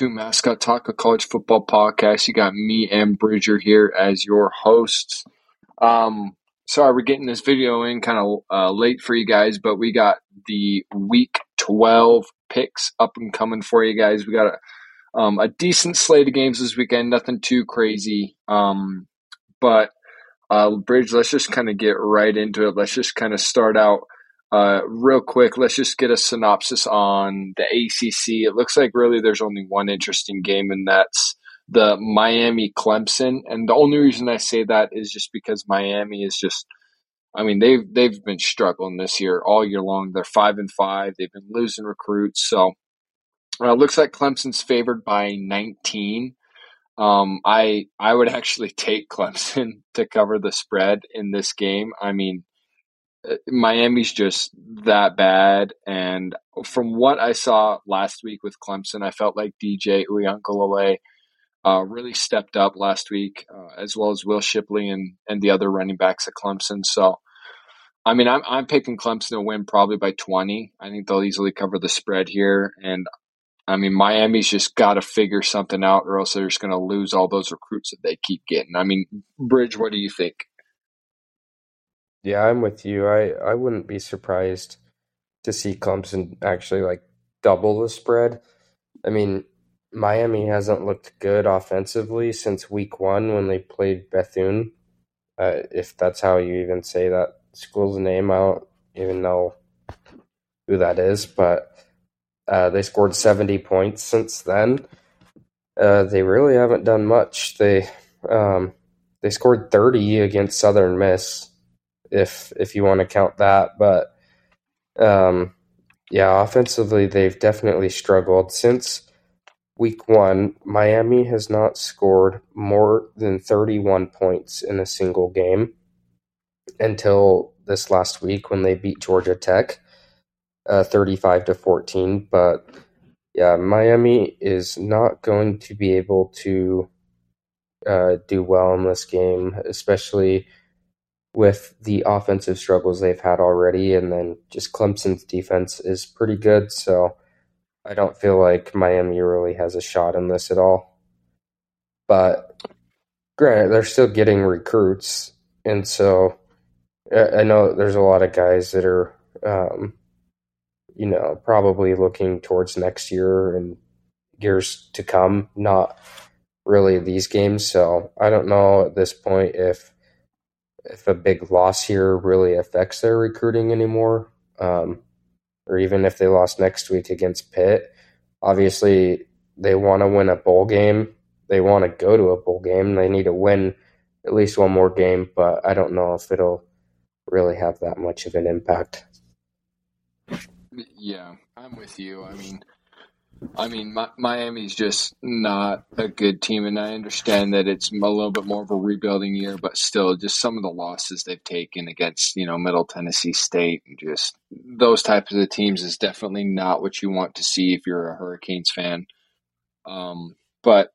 to Mascot Talk, a college football podcast. You got me and Bridger here as your hosts. Sorry, we're getting this video in kind of late for you guys, but we got the Week 12 picks up and coming for you guys. We got a decent slate of games this weekend, nothing too crazy. But Bridge, let's just kind of get right into it. Let's just kind of start out real quick. Let's just get a synopsis on the ACC. It looks like really there's only one interesting game, and that's the Miami Clemson. And the only reason I say that is just because Miami is just, I mean, they've been struggling this year all year long. They're 5-5. They've been losing recruits. So it looks like Clemson's favored by 19. I would actually take Clemson to cover the spread in this game. I mean, Miami's just that bad. And from what I saw last week with Clemson, I felt like DJ Uyankalale really stepped up last week, as well as Will Shipley and the other running backs at Clemson. So, I mean, I'm picking Clemson to win probably by 20. I think they'll easily cover the spread here. And I mean, Miami's just got to figure something out, or else they're just going to lose all those recruits that they keep getting. I mean, Bridge, what do you think? Yeah, I'm with you. I wouldn't be surprised to see Clemson actually like double the spread. I mean, Miami hasn't looked good offensively since week 1 when they played Bethune. If that's how you even say that school's name, I don't even know who that is, but they scored 70 points since then. They really haven't done much. They scored 30 against Southern Miss, if you want to count that. But, yeah, offensively, they've definitely struggled. Since week 1, Miami has not scored more than 31 points in a single game until this last week when they beat Georgia Tech 35-14. But, yeah, Miami is not going to be able to do well in this game, especially – with the offensive struggles they've had already, and then just Clemson's defense is pretty good, so I don't feel like Miami really has a shot in this at all. But granted, they're still getting recruits, and so I know there's a lot of guys that are, probably looking towards next year and years to come, not really these games, so I don't know at this point if a big loss here really affects their recruiting anymore, or even if they lost next week against Pitt. Obviously, they want to win a bowl game. They want to go to a bowl game. They need to win at least one more game, but I don't know if it'll really have that much of an impact. Yeah, I'm with you. I mean, Miami's just not a good team, and I understand that it's a little bit more of a rebuilding year, but still, just some of the losses they've taken against, Middle Tennessee State and just those types of teams is definitely not what you want to see if you're a Hurricanes fan. But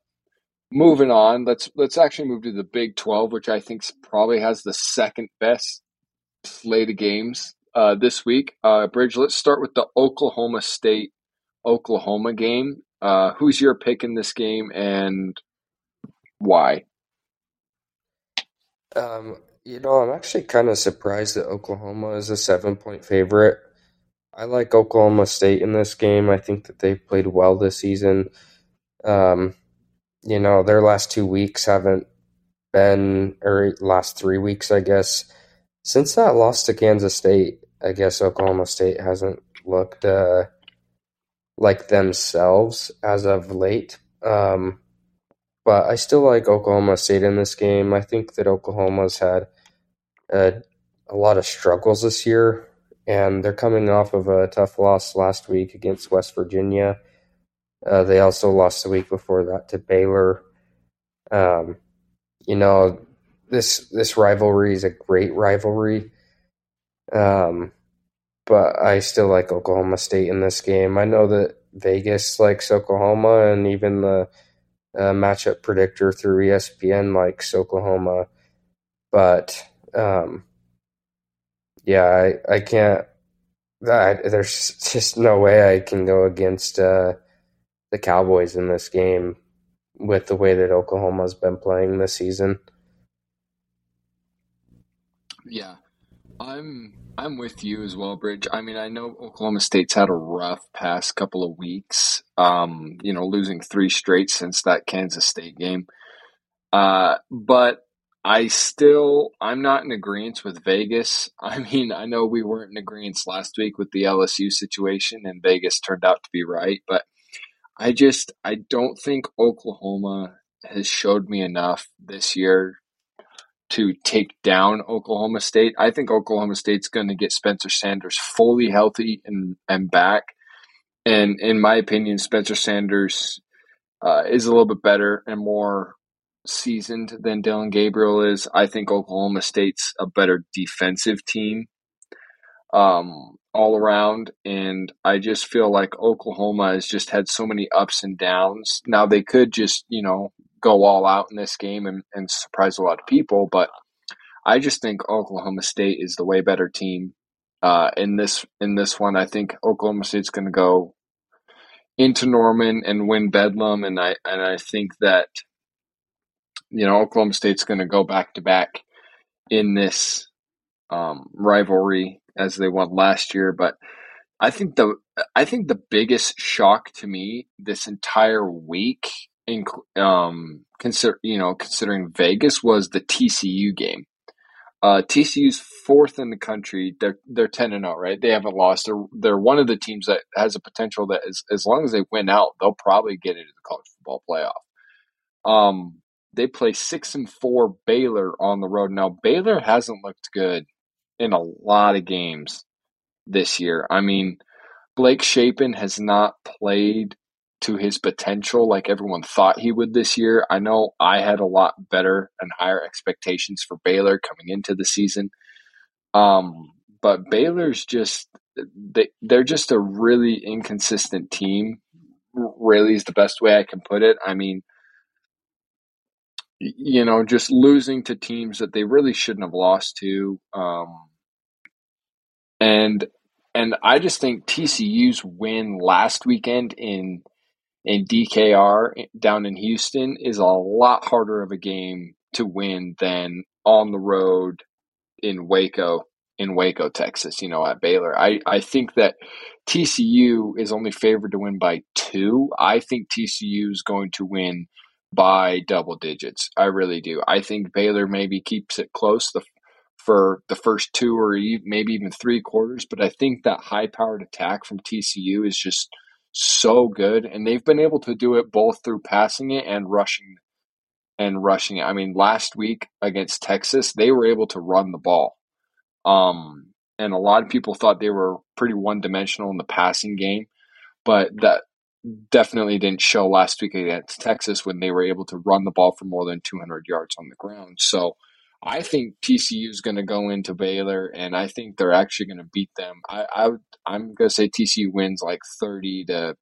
moving on, let's actually move to the Big 12, which I think probably has the second best slate of games this week. Bridge, let's start with the Oklahoma State-Oklahoma game. Who's your pick in this game and why? I'm actually kind of surprised that Oklahoma is a 7-point favorite. I like Oklahoma State in this game. I think that they've played well this season. Their last 2 weeks haven't been, or last 3 weeks, I guess. Since that loss to Kansas State, I guess Oklahoma State hasn't looked like themselves as of late. But I still like Oklahoma State in this game. I think that Oklahoma's had a lot of struggles this year, and they're coming off of a tough loss last week against West Virginia. They also lost the week before that to Baylor. This rivalry is a great rivalry. But I still like Oklahoma State in this game. I know that Vegas likes Oklahoma, and even the matchup predictor through ESPN likes Oklahoma. But, I can't – there's just no way I can go against the Cowboys in this game with the way that Oklahoma's been playing this season. Yeah, I'm with you as well, Bridge. I mean, I know Oklahoma State's had a rough past couple of weeks, losing three straight since that Kansas State game. But I'm not in agreement with Vegas. I mean, I know we weren't in agreement last week with the LSU situation, and Vegas turned out to be right. But I don't think Oklahoma has showed me enough this year to take down Oklahoma State. I think Oklahoma State's going to get Spencer Sanders fully healthy and back. And in my opinion, Spencer Sanders is a little bit better and more seasoned than Dylan Gabriel is. I think Oklahoma State's a better defensive team all around. And I just feel like Oklahoma has just had so many ups and downs. Now they could just, go all out in this game and surprise a lot of people, but I just think Oklahoma State is the way better team in this one. I think Oklahoma State's going to go into Norman and win Bedlam, and I think that Oklahoma State's going to go back to back in this rivalry as they won last year. But I think the biggest shock to me this entire week, considering Vegas, was the TCU game. TCU's fourth in the country. They're 10-0, right? They haven't lost. They're one of the teams that has a potential that as long as they win out, they'll probably get into the college football playoff. They play 6-4 Baylor on the road. Now Baylor hasn't looked good in a lot of games this year. I mean, Blake Shapen has not played to his potential like everyone thought he would this year. I know I had a lot better and higher expectations for Baylor coming into the season. But Baylor's just – they're just a really inconsistent team, really is the best way I can put it. I mean, just losing to teams that they really shouldn't have lost to. And I just think TCU's win last weekend in DKR down in Houston is a lot harder of a game to win than on the road in Waco, Texas, at Baylor. I think that TCU is only favored to win by 2. I think TCU is going to win by double digits. I really do. I think Baylor maybe keeps it close for the first 2 or maybe even 3 quarters, but I think that high-powered attack from TCU is just – so good, and they've been able to do it both through passing it and rushing it. I mean, last week against Texas, they were able to run the ball. And a lot of people thought they were pretty one-dimensional in the passing game, but that definitely didn't show last week against Texas when they were able to run the ball for more than 200 yards on the ground. So I think TCU is going to go into Baylor, and I think they're actually going to beat them. I'm going to say TCU wins like 30-20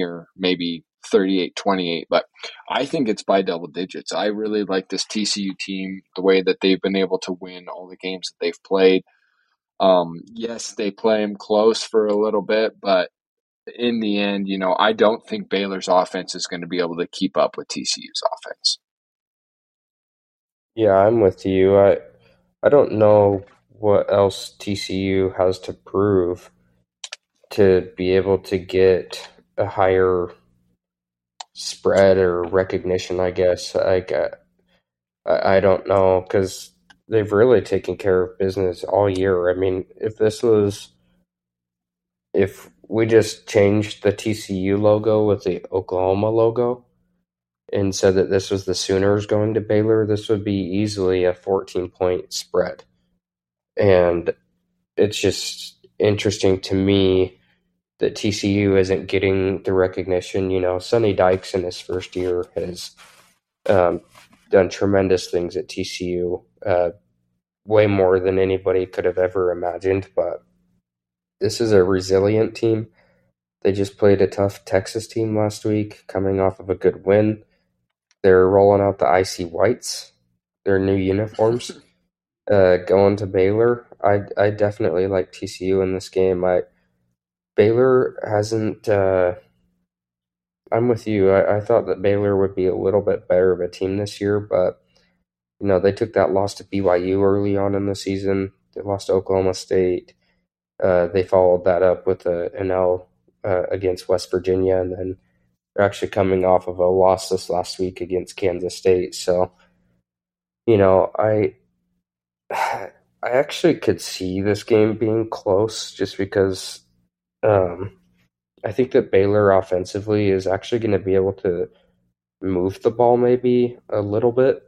or maybe 38-28, but I think it's by double digits. I really like this TCU team, the way that they've been able to win all the games that they've played. Yes, they play them close for a little bit, but in the end, I don't think Baylor's offense is going to be able to keep up with TCU's offense. Yeah, I'm with you. I don't know what else TCU has to prove to be able to get a higher spread or recognition, I guess. I don't know, because they've really taken care of business all year. I mean, if we just changed the TCU logo with the Oklahoma logo and said that this was the Sooners going to Baylor, this would be easily a 14-point spread. And it's just interesting to me that TCU isn't getting the recognition. Sonny Dykes in his first year has done tremendous things at TCU, way more than anybody could have ever imagined. But this is a resilient team. They just played a tough Texas team last week, coming off of a good win. They're rolling out the icy whites, their new uniforms, going to Baylor. I definitely like TCU in this game. Baylor hasn't I'm with you. I thought that Baylor would be a little bit better of a team this year, but, you know, they took that loss to BYU early on in the season. They lost to Oklahoma State. They followed that up with an L against West Virginia, and then they're actually coming off of a loss this last week against Kansas State. So, you know, I actually could see this game being close just because I think that Baylor offensively is actually going to be able to move the ball maybe a little bit.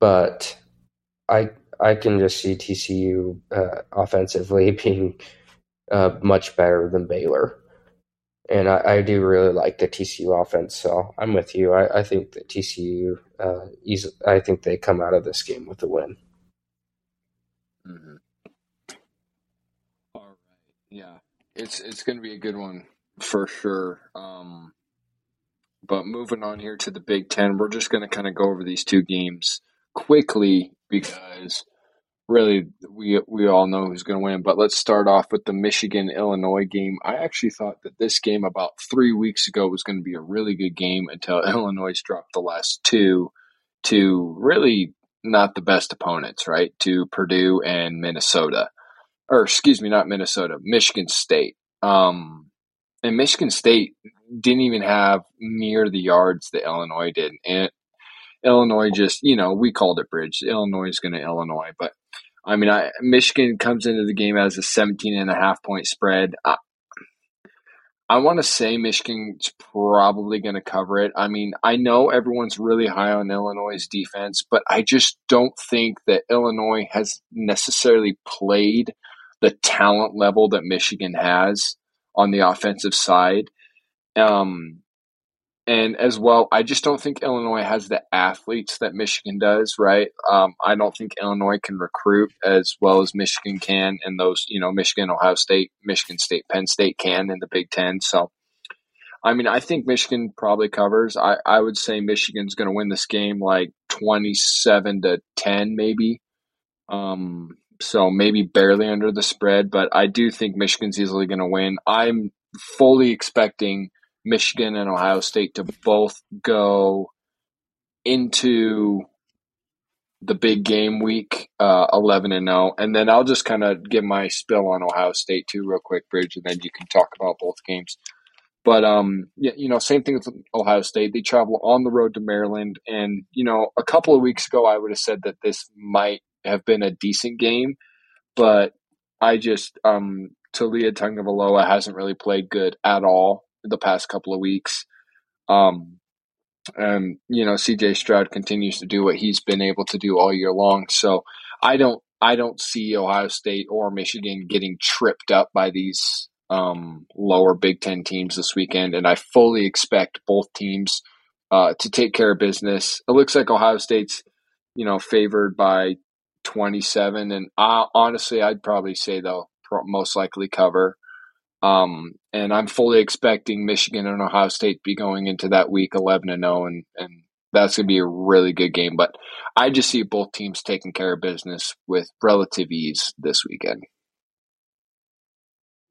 But I can just see TCU offensively being much better than Baylor. And I do really like the TCU offense, so I'm with you. I think that TCU, I think they come out of this game with a win. Mm-hmm. All right, yeah, it's going to be a good one for sure. But moving on here to the Big Ten, we're just going to kind of go over these two games quickly because really we all know who's going to win. But let's start off with the Michigan-Illinois game. I actually thought that this game about 3 weeks ago was going to be a really good game until Illinois dropped the last two to really not the best opponents, right, to Purdue and Minnesota. Or excuse me, not Minnesota, Michigan State. And Michigan State didn't even have near the yards that Illinois did. And Illinois just, you know, we called it bridge. Illinois is going to Illinois. But, I mean, Michigan comes into the game as a 17.5-point spread. I want to say Michigan's probably going to cover it. I mean, I know everyone's really high on Illinois' defense, but I just don't think that Illinois has necessarily played the talent level that Michigan has on the offensive side. And as well, I just don't think Illinois has the athletes that Michigan does, right? I don't think Illinois can recruit as well as Michigan can, and those, you know, Michigan, Ohio State, Michigan State, Penn State can in the Big Ten. So, I mean, I think Michigan probably covers. I would say Michigan's going to win this game like 27-10 maybe. So maybe barely under the spread, but I do think Michigan's easily going to win. I'm fully expecting Michigan and Ohio State to both go into the big game week 11-0. And then I'll just kind of give my spill on Ohio State too real quick, Bridge, and then you can talk about both games. But, yeah, you know, same thing with Ohio State. They travel on the road to Maryland. And, you know, a couple of weeks ago I would have said that this might have been a decent game, but I just Taulia Tagovailoa hasn't really played good at all the past couple of weeks. And, you know, C.J. Stroud continues to do what he's been able to do all year long. So I don't see Ohio State or Michigan getting tripped up by these lower Big Ten teams this weekend. And I fully expect both teams to take care of business. It looks like Ohio State's, you know, favored by 27. And honestly, I'd probably say they'll most likely cover. And I'm fully expecting Michigan and Ohio State to be going into that week 11-0, and that's going to be a really good game. But I just see both teams taking care of business with relative ease this weekend.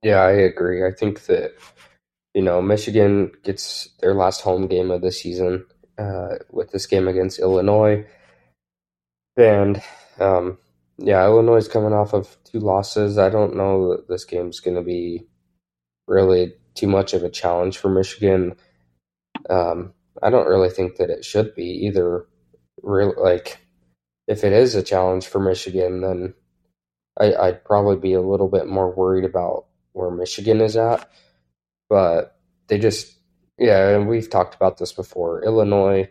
Yeah, I agree. I think that, you know, Michigan gets their last home game of the season with this game against Illinois. And, yeah, Illinois is coming off of two losses. I don't know that this game's going to be really too much of a challenge for Michigan. I don't really think that it should be either. Really, like, if it is a challenge for Michigan, then I'd probably be a little bit more worried about where Michigan is at. But they just, yeah, and we've talked about this before. Illinois,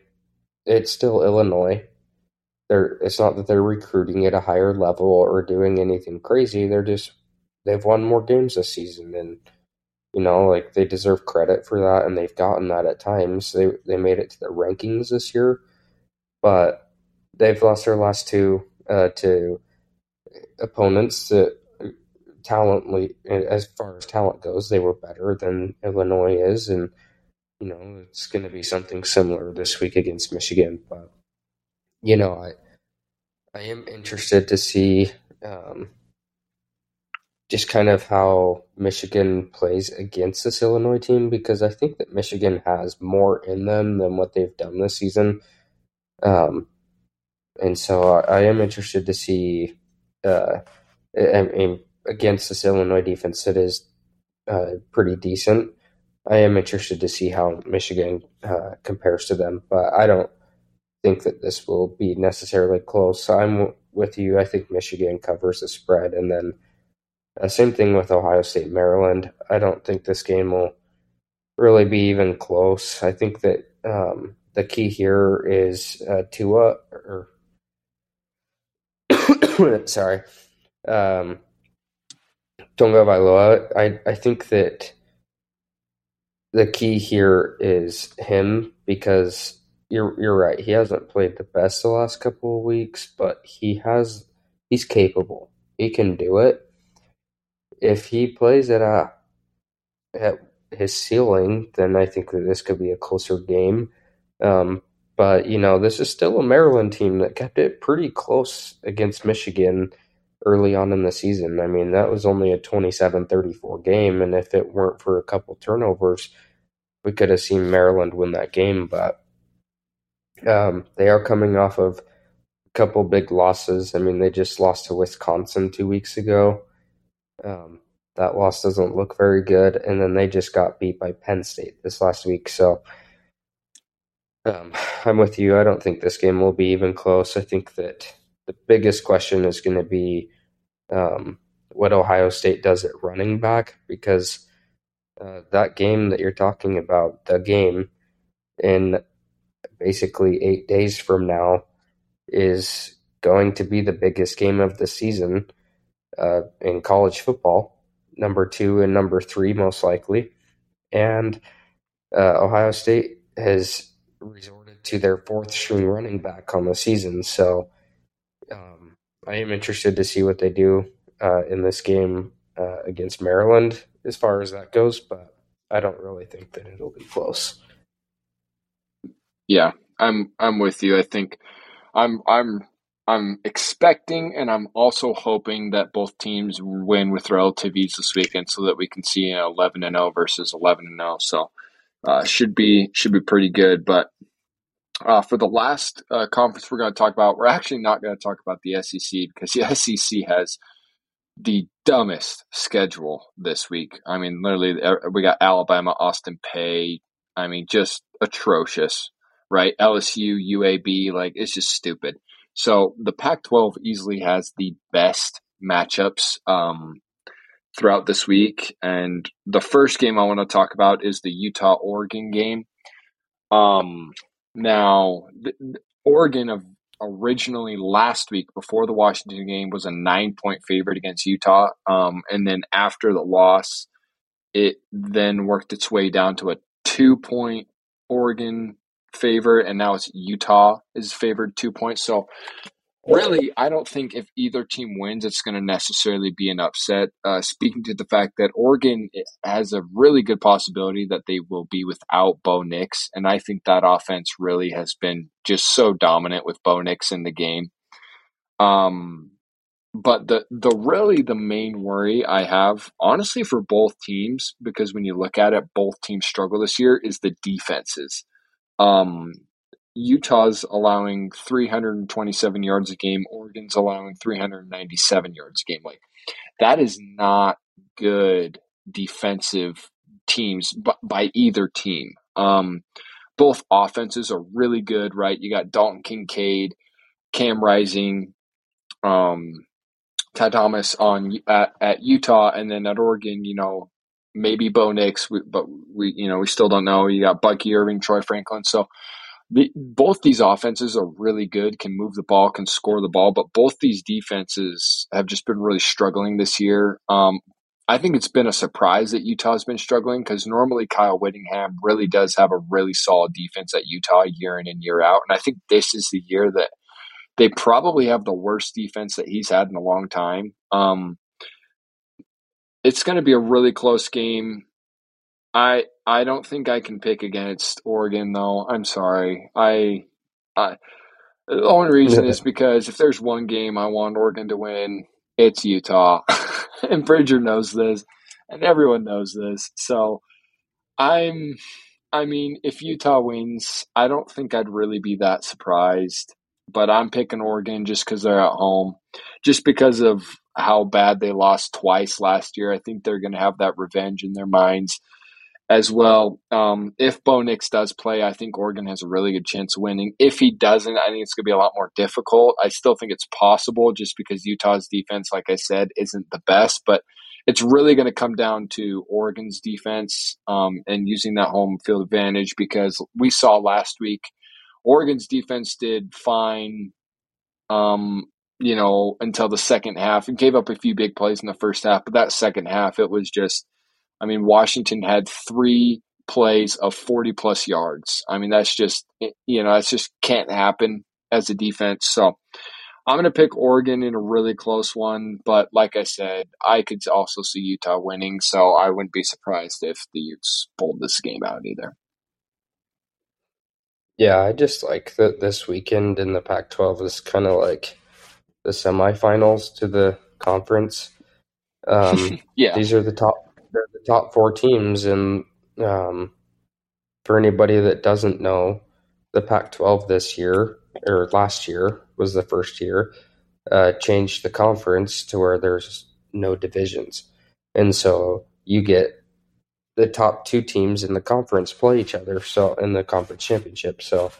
it's still Illinois. It's not that they're recruiting at a higher level or doing anything crazy. They've won more games this season, and, you know, like, they deserve credit for that, and they've gotten that at times. They made it to the rankings this year, but they've lost their last two to opponents that talently, as far as talent goes, they were better than Illinois is, and, you know, it's going to be something similar this week against Michigan, but. You know, I am interested to see just kind of how Michigan plays against this Illinois team, because I think that Michigan has more in them than what they've done this season. And so I am interested to see, I mean, against this Illinois defense that is pretty decent, I am interested to see how Michigan compares to them, but I don't think that this will be necessarily close. So I'm with you. I think Michigan covers the spread, and then same thing with Ohio State, Maryland. I don't think this game will really be even close. I think that the key here is Tua, or sorry, Tagovailoa. I think that the key here is him, because you're right. He hasn't played the best the last couple of weeks, but he's capable. He can do it. If he plays at his ceiling, then I think that this could be a closer game. But, you know, this is still a Maryland team that kept it pretty close against Michigan early on in the season. I mean, that was only a 27-34 game, and if it weren't for a couple turnovers, we could have seen Maryland win that game. But they are coming off of a couple big losses. I mean, they just lost to Wisconsin 2 weeks ago. That loss doesn't look very good, and then they just got beat by Penn State this last week. So I'm with you. I don't think this game will be even close. I think that the biggest question is going to be what Ohio State does at running back, because that game that you're talking about, the game in basically 8 days from now, is going to be the biggest game of the season. In college football, number 2 and number 3 most likely. And Ohio State has resorted to their 4th-string running back on the season. So I am interested to see what they do in this game against Maryland as far as that goes, but I don't really think that it'll be close. Yeah, I'm with you. I think I'm expecting, and I'm also hoping that both teams win with relative ease this weekend, so that we can see an 11-0 versus 11-0. So should be pretty good. But for the last conference we're going to talk about, we're actually not going to talk about the SEC, because the SEC has the dumbest schedule this week. I mean, literally, we got Alabama, Austin Peay. I mean, just atrocious, right? LSU, UAB, like, it's just stupid. So the Pac-12 easily has the best matchups throughout this week. And the first game I want to talk about is the Utah-Oregon game. Now, Oregon originally last week before the Washington game was a 9-point favorite against Utah. And then after the loss, it then worked its way down to a 2-point Oregon favorite, and now it's Utah is favored 2 points. So really, I don't think if either team wins, it's going to necessarily be an upset. Speaking to the fact that Oregon has a really good possibility that they will be without Bo Nix, and I think that offense really has been just so dominant with Bo Nix in the game. But the main worry I have, honestly, for both teams, because when you look at it, both teams struggle this year, is the defenses. Utah's allowing 327 yards a game. Oregon's allowing 397 yards a game. Like, that is not good defensive teams by either team. Both offenses are really good, right? You got Dalton Kincaid, Cam Rising, Ty Thomas at Utah, and then at Oregon, you know, maybe Bo Nix, but we still don't know. You got Bucky Irving, Troy Franklin. So both these offenses are really good, can move the ball, can score the ball, but both these defenses have just been really struggling this year. I think it's been a surprise that Utah's been struggling, because normally Kyle Whittingham really does have a really solid defense at Utah year in and year out. And I think this is the year that they probably have the worst defense that he's had in a long time. It's going to be a really close game. I don't think I can pick against Oregon, though. I'm sorry. The only reason is because if there's one game I want Oregon to win, it's Utah. and Bridger knows this, and everyone knows this. So I mean, if Utah wins, I don't think I'd really be that surprised. But I'm picking Oregon just because they're at home, just because of how bad they lost twice last year. I think they're going to have that revenge in their minds as well. If Bo Nix does play, I think Oregon has a really good chance of winning. If he doesn't, I think it's going to be a lot more difficult. I still think it's possible just because Utah's defense, like I said, isn't the best. But it's really going to come down to Oregon's defense and using that home field advantage, because we saw last week Oregon's defense did fine, until the second half, and gave up a few big plays in the first half. But that second half, it was just, I mean, Washington had 3 plays of 40-plus yards. I mean, that's just, that's just can't happen as a defense. So I'm going to pick Oregon in a really close one. But like I said, I could also see Utah winning, so I wouldn't be surprised if the Utes pulled this game out either. Yeah, I just like that this weekend in the Pac-12 is kind of like the semifinals to the conference. Yeah, these are the top 4 teams, and for anybody that doesn't know, the Pac-12 this year or last year was the first year changed the conference to where there's no divisions, and so you get the top 2 teams in the conference play each other, so in the conference championship. So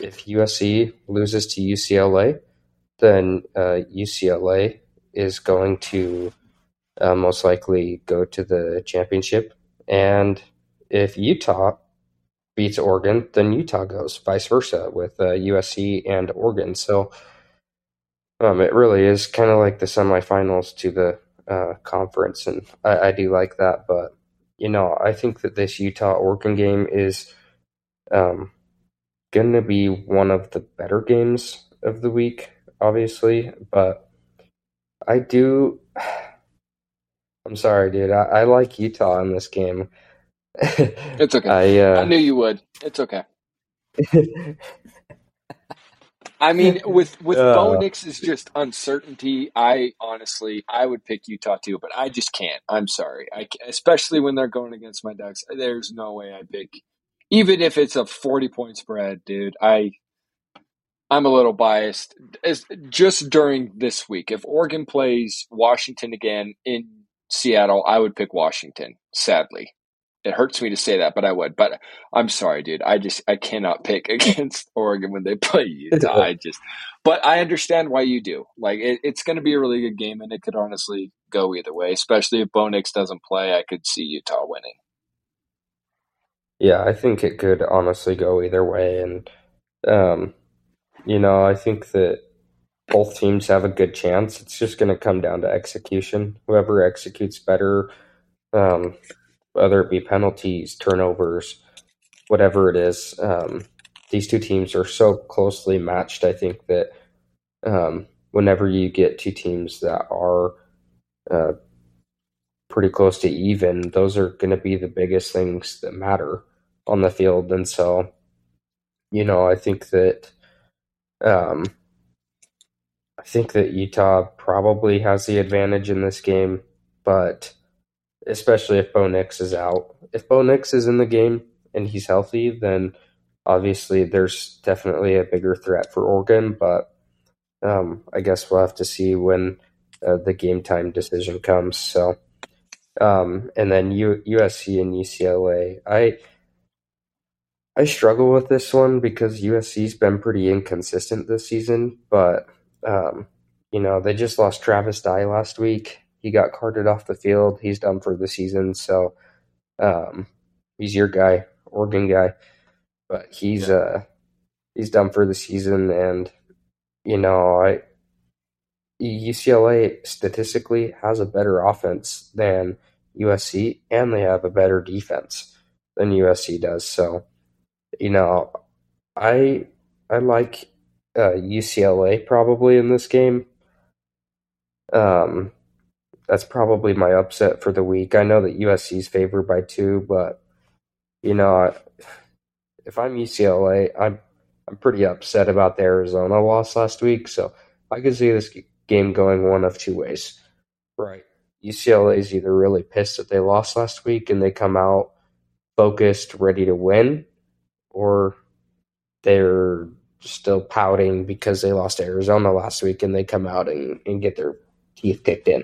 if USC loses to UCLA, then UCLA is going to most likely go to the championship. And if Utah beats Oregon, then Utah goes, vice versa, with USC and Oregon. So it really is kind of like the semifinals to the conference, and I do like that. But I think that this Utah-Oregon game is going to be one of the better games of the week, obviously. But I'm sorry, dude. I like Utah in this game. It's okay. I knew you would. It's okay. I mean, with Bo Nix's just uncertainty, I would pick Utah too, but I just can't. I'm sorry. Especially when they're going against my Ducks. There's no way I pick, even if it's a 40-point spread, dude. I'm a little biased. Just during this week, if Oregon plays Washington again in Seattle, I would pick Washington. Sadly, it hurts me to say that, but I would. But I'm sorry, dude. I cannot pick against Oregon when they play Utah. But I understand why you do. Like, it's going to be a really good game, and it could honestly go either way. Especially if Bo Nix doesn't play, I could see Utah winning. Yeah, I think it could honestly go either way, and I think that both teams have a good chance. It's just going to come down to execution. Whoever executes better. Whether it be penalties, turnovers, whatever it is, these two teams are so closely matched. I think that whenever you get two teams that are pretty close to even, those are going to be the biggest things that matter on the field. And so, I think that Utah probably has the advantage in this game, but especially if Bo Nix is out. If Bo Nix is in the game and he's healthy, then obviously there's definitely a bigger threat for Oregon, but I guess we'll have to see when the game time decision comes. So, and then USC and UCLA. I struggle with this one because USC's been pretty inconsistent this season, but, they just lost Travis Dye last week. He got carted off the field. He's done for the season. So he's your guy, Oregon guy, but he's done for the season. And UCLA statistically has a better offense than USC, and they have a better defense than USC does. So I like UCLA probably in this game. That's probably my upset for the week. I know that USC is favored by 2, but if I'm UCLA, I'm pretty upset about the Arizona loss last week. So I could see this game going one of two ways. Right. UCLA is either really pissed that they lost last week and they come out focused, ready to win, or they're still pouting because they lost to Arizona last week and they come out and get their teeth kicked in.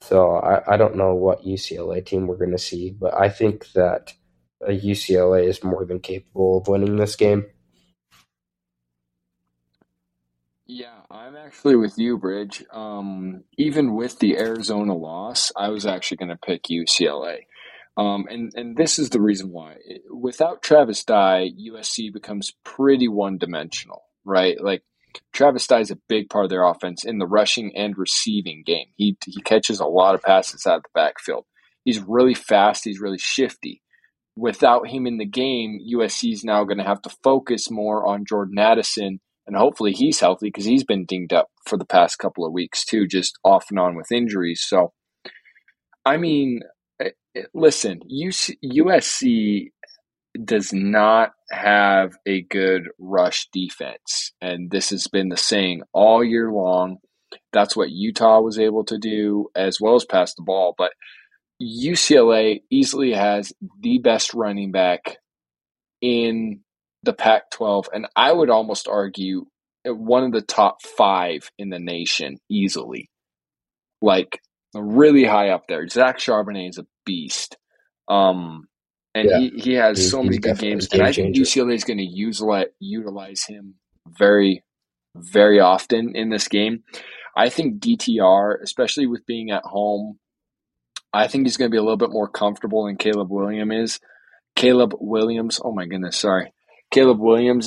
So I don't know what UCLA team we're going to see, but I think that UCLA is more than capable of winning this game. Yeah, I'm actually with you, Bridge. Even with the Arizona loss, I was actually going to pick UCLA. And this is the reason why. Without Travis Dye, USC becomes pretty one-dimensional, right? Like, Travis Dye is a big part of their offense in the rushing and receiving game. He catches a lot of passes out of the backfield. He's really fast. He's really shifty. Without him in the game, USC is now going to have to focus more on Jordan Addison, and hopefully he's healthy because he's been dinged up for the past couple of weeks too, just off and on with injuries. So, I mean, listen, USC does not have a good rush defense. And this has been the saying all year long. That's what Utah was able to do, as well as pass the ball. But UCLA easily has the best running back in the Pac-12. And I would almost argue one of the top five in the nation easily. Like, really high up there. Zach Charbonnet is a beast. And yeah, he has so many good games, and I think UCLA is going to utilize him very, very often in this game. I think DTR, especially with being at home, I think he's going to be a little bit more comfortable than Caleb Williams is. Caleb Williams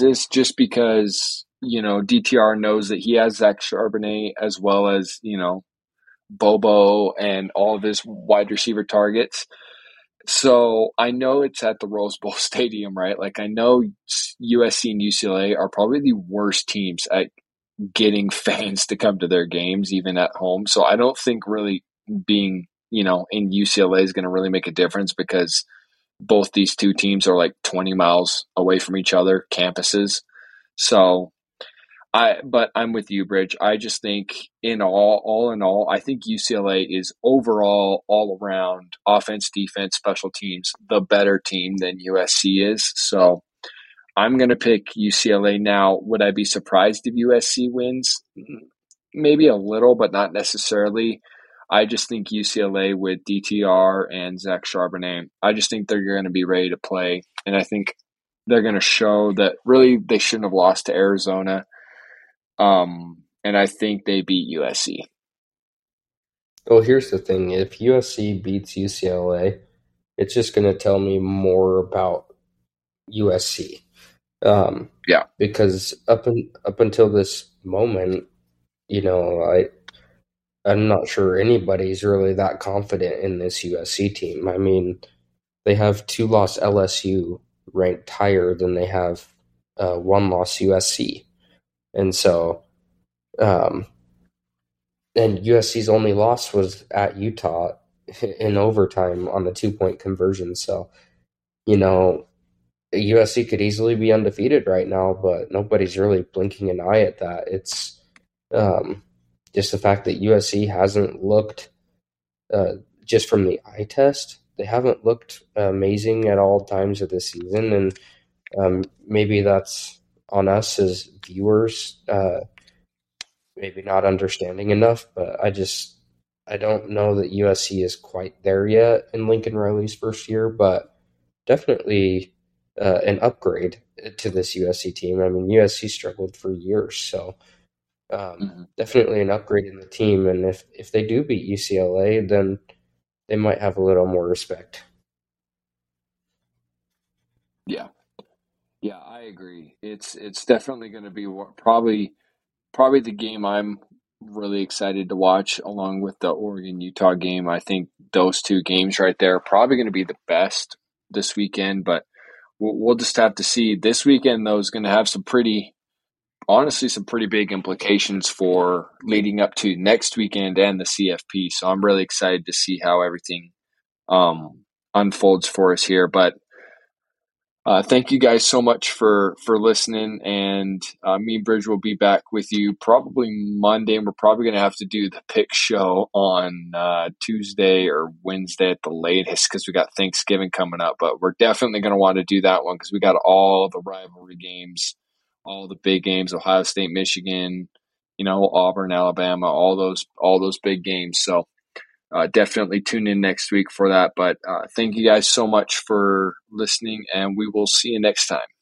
is, just because, you know, DTR knows that he has Zach Charbonnet as well as, you know, Bobo and all of his wide receiver targets. So I know it's at the Rose Bowl Stadium, right? Like, I know USC and UCLA are probably the worst teams at getting fans to come to their games, even at home. So I don't think really being, you know, in UCLA is going to really make a difference, because both these two teams are like 20 miles away from each other, campuses. So but I'm with you, Bridge. I just think all in all, I think UCLA is overall, all around, offense, defense, special teams, the better team than USC is. So I'm going to pick UCLA now. Would I be surprised if USC wins? Maybe a little, but not necessarily. I just think UCLA with DTR and Zach Charbonnet, I just think they're going to be ready to play. And I think they're going to show that really they shouldn't have lost to Arizona. And I think they beat USC. Well, here's the thing. If USC beats UCLA, it's just going to tell me more about USC. Yeah. Because up until this moment, you know, I'm not sure anybody's really that confident in this USC team. I mean, they have two loss LSU ranked higher than they have one loss USC. And so, and USC's only loss was at Utah in overtime on the 2-point conversion. So, you know, USC could easily be undefeated right now, but nobody's really blinking an eye at that. It's just the fact that USC hasn't looked, just from the eye test, they haven't looked amazing at all times of the season. And maybe that's on us as viewers, maybe not understanding enough, but I don't know that USC is quite there yet in Lincoln Riley's first year, but definitely an upgrade to this USC team. I mean, USC struggled for years, so definitely an upgrade in the team. And if they do beat UCLA, then they might have a little more respect. Yeah. Yeah, I agree. It's definitely going to be probably the game I'm really excited to watch, along with the Oregon-Utah game. I think those two games right there are probably going to be the best this weekend, but we'll just have to see. This weekend, though, is going to have some pretty big implications for leading up to next weekend and the CFP. So I'm really excited to see how everything unfolds for us here. But Thank you guys so much for listening, and me and Bridge will be back with you probably Monday, and we're probably going to have to do the pick show on Tuesday or Wednesday at the latest because we got Thanksgiving coming up, but we're definitely going to want to do that one because we got all the rivalry games, all the big games, Ohio State, Michigan, you know, Auburn, Alabama, all those big games. So definitely tune in next week for that. But thank you guys so much for listening, and we will see you next time.